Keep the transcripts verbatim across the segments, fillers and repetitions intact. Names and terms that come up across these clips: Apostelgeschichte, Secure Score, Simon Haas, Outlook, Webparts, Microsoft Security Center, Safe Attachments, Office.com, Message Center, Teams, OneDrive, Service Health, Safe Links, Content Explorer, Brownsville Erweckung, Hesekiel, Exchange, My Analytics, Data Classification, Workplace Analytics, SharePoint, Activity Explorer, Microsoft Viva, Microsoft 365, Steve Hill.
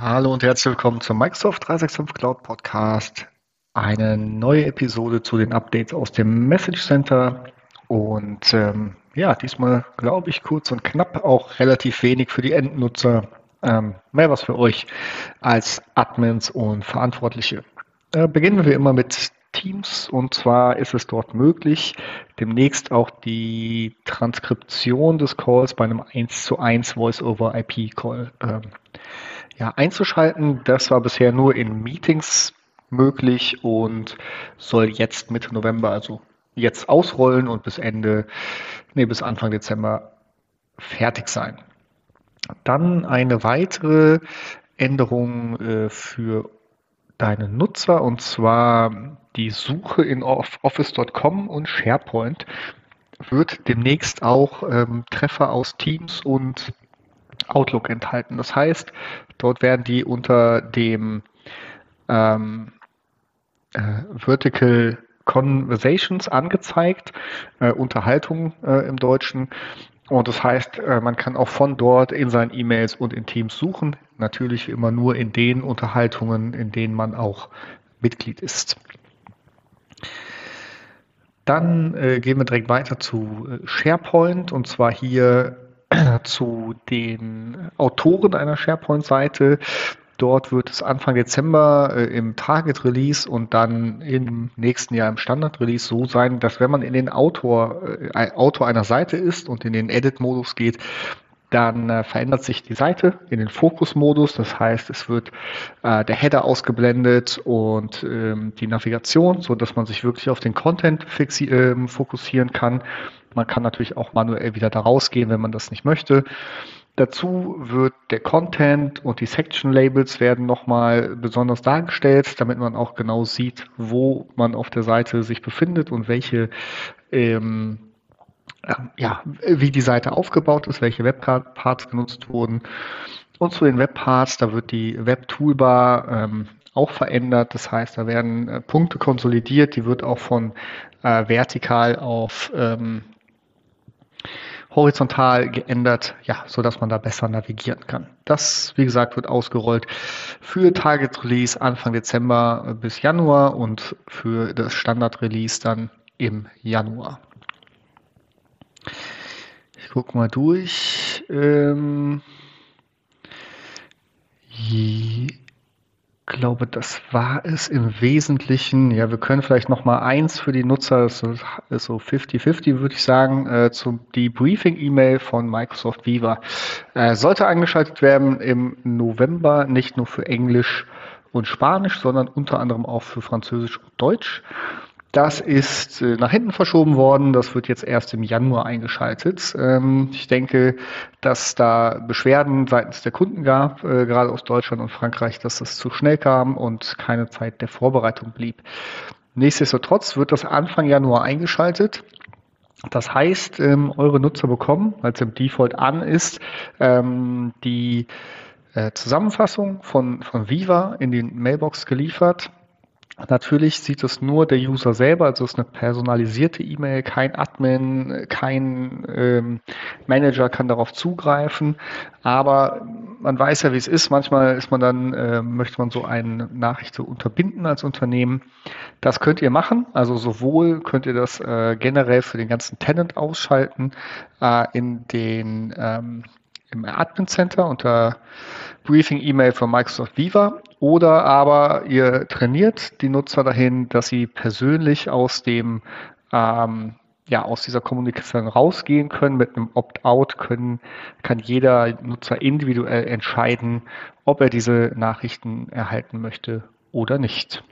Hallo und herzlich willkommen zum Microsoft dreihundertfünfundsechzig Cloud Podcast. Eine neue Episode zu den Updates aus dem Message Center. Und ähm, ja, diesmal glaube ich kurz und knapp, auch relativ wenig für die Endnutzer. Ähm, mehr was für euch als Admins und Verantwortliche. Äh, beginnen wir immer mit Teams, und zwar ist es dort möglich, demnächst auch die Transkription des Calls bei einem eins zu eins Voice-over-I P-Call ähm, ja, einzuschalten. Das war bisher nur in Meetings möglich und soll jetzt Mitte November, also jetzt ausrollen und bis Ende, nee, bis Anfang Dezember fertig sein. Dann eine weitere Änderung äh, für deine Nutzer, und zwar die Suche in Office Punkt com und SharePoint wird demnächst auch ähm, Treffer aus Teams und Outlook enthalten. Das heißt, dort werden die unter dem ähm, äh, Vertical Conversations angezeigt, äh, Unterhaltung äh, im Deutschen. Und das heißt, man kann auch von dort in seinen E-Mails und in Teams suchen. Natürlich immer nur in den Unterhaltungen, in denen man auch Mitglied ist. Dann äh, gehen wir direkt weiter zu SharePoint, und zwar hier zu den Autoren einer SharePoint-Seite. Dort wird es Anfang Dezember äh, im Target-Release und dann im nächsten Jahr im Standard-Release so sein, dass wenn man in den Autor, äh, Autor einer Seite ist und in den Edit-Modus geht, dann äh, verändert sich die Seite in den Fokus-Modus. Das heißt, es wird äh, der Header ausgeblendet und ähm, die Navigation, sodass man sich wirklich auf den Content fixi- äh, fokussieren kann. Man kann natürlich auch manuell wieder da rausgehen, wenn man das nicht möchte. Dazu wird der Content und die Section-Labels werden nochmal besonders dargestellt, damit man auch genau sieht, wo man auf der Seite sich befindet und welche, ähm, ja, wie die Seite aufgebaut ist, welche Webparts genutzt wurden. Und zu den Webparts, da wird die Web-Toolbar ähm, auch verändert. Das heißt, da werden äh, Punkte konsolidiert. Die wird auch von äh, vertikal auf ähm, horizontal geändert, ja, sodass man da besser navigieren kann. Das, wie gesagt, wird ausgerollt für Target Release Anfang Dezember bis Januar und für das Standard Release dann im Januar. Ich gucke mal durch. Ähm, ich glaube, das war es im Wesentlichen. Ja, wir können vielleicht noch mal eins für die Nutzer, so fifty fifty würde ich sagen, äh, zum, die Briefing-E-Mail von Microsoft Viva. Äh, sollte eingeschaltet werden im November, nicht nur für Englisch und Spanisch, sondern unter anderem auch für Französisch und Deutsch. Das ist äh, nach hinten verschoben worden. Das wird jetzt erst im Januar eingeschaltet. Ähm, ich denke, dass da Beschwerden seitens der Kunden gab, äh, gerade aus Deutschland und Frankreich, dass das zu schnell kam und keine Zeit der Vorbereitung blieb. Nichtsdestotrotz wird das Anfang Januar eingeschaltet. Das heißt, ähm, eure Nutzer bekommen, weil es im Default an ist, ähm, die äh, Zusammenfassung von, von Viva in den Mailbox geliefert. Natürlich sieht es nur der User selber, also es ist eine personalisierte E-Mail, kein Admin, kein ähm, Manager kann darauf zugreifen, aber man weiß ja, wie es ist. Manchmal ist man dann, äh, möchte man so eine Nachricht so unterbinden als Unternehmen. Das könnt ihr machen, also sowohl könnt ihr das äh, generell für den ganzen Tenant ausschalten, äh, in den ähm, im Admin Center unter Briefing-E-Mail von Microsoft Viva, oder aber ihr trainiert die Nutzer dahin, dass sie persönlich aus dem ähm, ja aus dieser Kommunikation rausgehen können. Mit einem Opt-out können kann jeder Nutzer individuell entscheiden, ob er diese Nachrichten erhalten möchte oder nicht.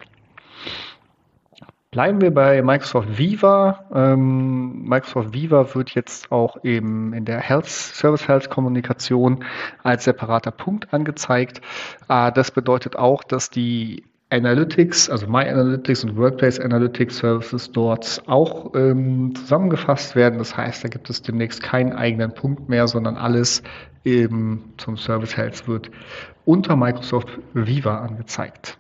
Bleiben wir bei Microsoft Viva. Ähm, Microsoft Viva wird jetzt auch eben in der Health, Service Health Kommunikation als separater Punkt angezeigt. Äh, das bedeutet auch, dass die Analytics, also My Analytics und Workplace Analytics Services dort auch ähm, zusammengefasst werden. Das heißt, da gibt es demnächst keinen eigenen Punkt mehr, sondern alles eben zum Service Health wird unter Microsoft Viva angezeigt.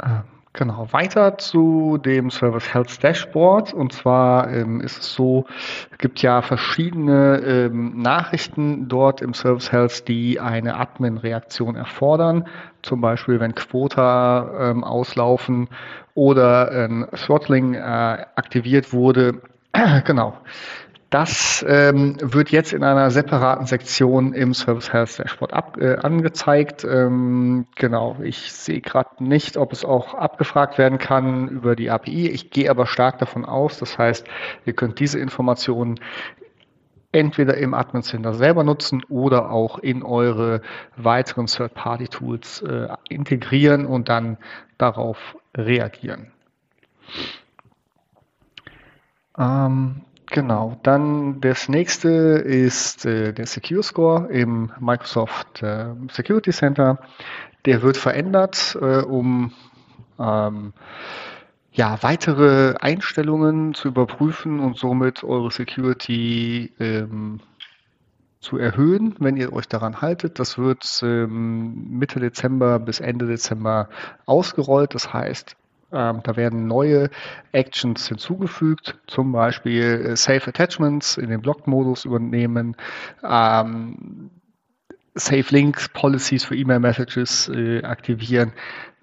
Ähm, Genau, weiter zu dem Service Health Dashboard. Und zwar ähm, ist es so, es gibt ja verschiedene ähm, Nachrichten dort im Service Health, die eine Admin-Reaktion erfordern. Zum Beispiel, wenn Quota ähm, auslaufen oder ein Throttling äh, aktiviert wurde. Genau. Das ähm, wird jetzt in einer separaten Sektion im Service Health Dashboard ab, äh, angezeigt. Ähm, genau, ich sehe gerade nicht, ob es auch abgefragt werden kann über die A P I. Ich gehe aber stark davon aus. Das heißt, ihr könnt diese Informationen entweder im Admin Center selber nutzen oder auch in eure weiteren Third-Party-Tools äh, integrieren und dann darauf reagieren. Ähm, Genau, dann das nächste ist äh, der Secure Score im Microsoft äh, Security Center. Der wird verändert, äh, um ähm, ja, weitere Einstellungen zu überprüfen und somit eure Security ähm, zu erhöhen, wenn ihr euch daran haltet. Das wird ähm, Mitte Dezember bis Ende Dezember ausgerollt, das heißt, Ähm, da werden neue Actions hinzugefügt, zum Beispiel äh, Safe Attachments in den Block-Modus übernehmen, ähm, Safe Links, Policies für E-Mail-Messages äh, aktivieren,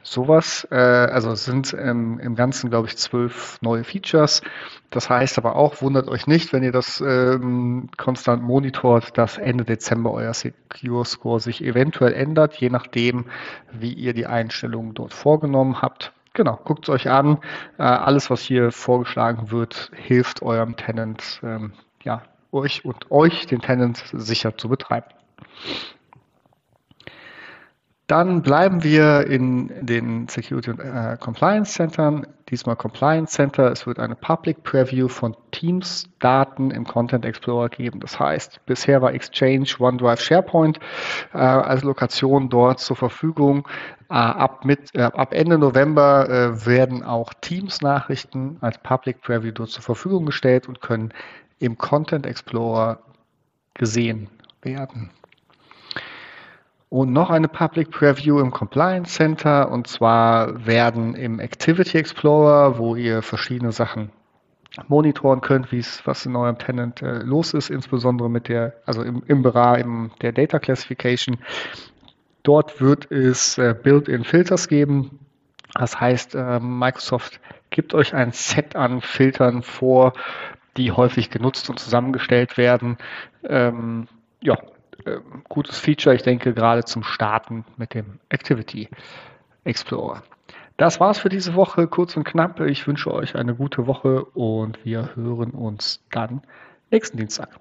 sowas. Äh, also es sind ähm, im Ganzen, glaube ich, zwölf neue Features. Das heißt aber auch, wundert euch nicht, wenn ihr das ähm, konstant monitort, dass Ende Dezember euer Secure Score sich eventuell ändert, je nachdem, wie ihr die Einstellungen dort vorgenommen habt. Genau, guckt es euch an. Äh, alles, was hier vorgeschlagen wird, hilft eurem Tenant, ähm, ja, euch und euch, den Tenant, sicher zu betreiben. Dann bleiben wir in den Security und äh, Compliance Centern. Diesmal Compliance Center. Es wird eine Public Preview von Teams-Daten im Content Explorer geben. Das heißt, bisher war Exchange, OneDrive, SharePoint äh, als Lokation dort zur Verfügung. Äh, ab, mit, äh, ab Ende November äh, werden auch Teams-Nachrichten als Public Preview dort zur Verfügung gestellt und können im Content Explorer gesehen werden. Und noch eine Public Preview im Compliance Center, und zwar werden im Activity Explorer, wo ihr verschiedene Sachen monitoren könnt, wie es was in eurem Tenant äh, los ist, insbesondere mit der, also im, im Bereich der Data Classification. Dort wird es äh, Built-in Filters geben. Das heißt, äh, Microsoft gibt euch ein Set an Filtern vor, die häufig genutzt und zusammengestellt werden. Ähm, ja. Gutes Feature, ich denke, gerade zum Starten mit dem Activity Explorer. Das war's für diese Woche, kurz und knapp. Ich wünsche euch eine gute Woche und wir hören uns dann nächsten Dienstag.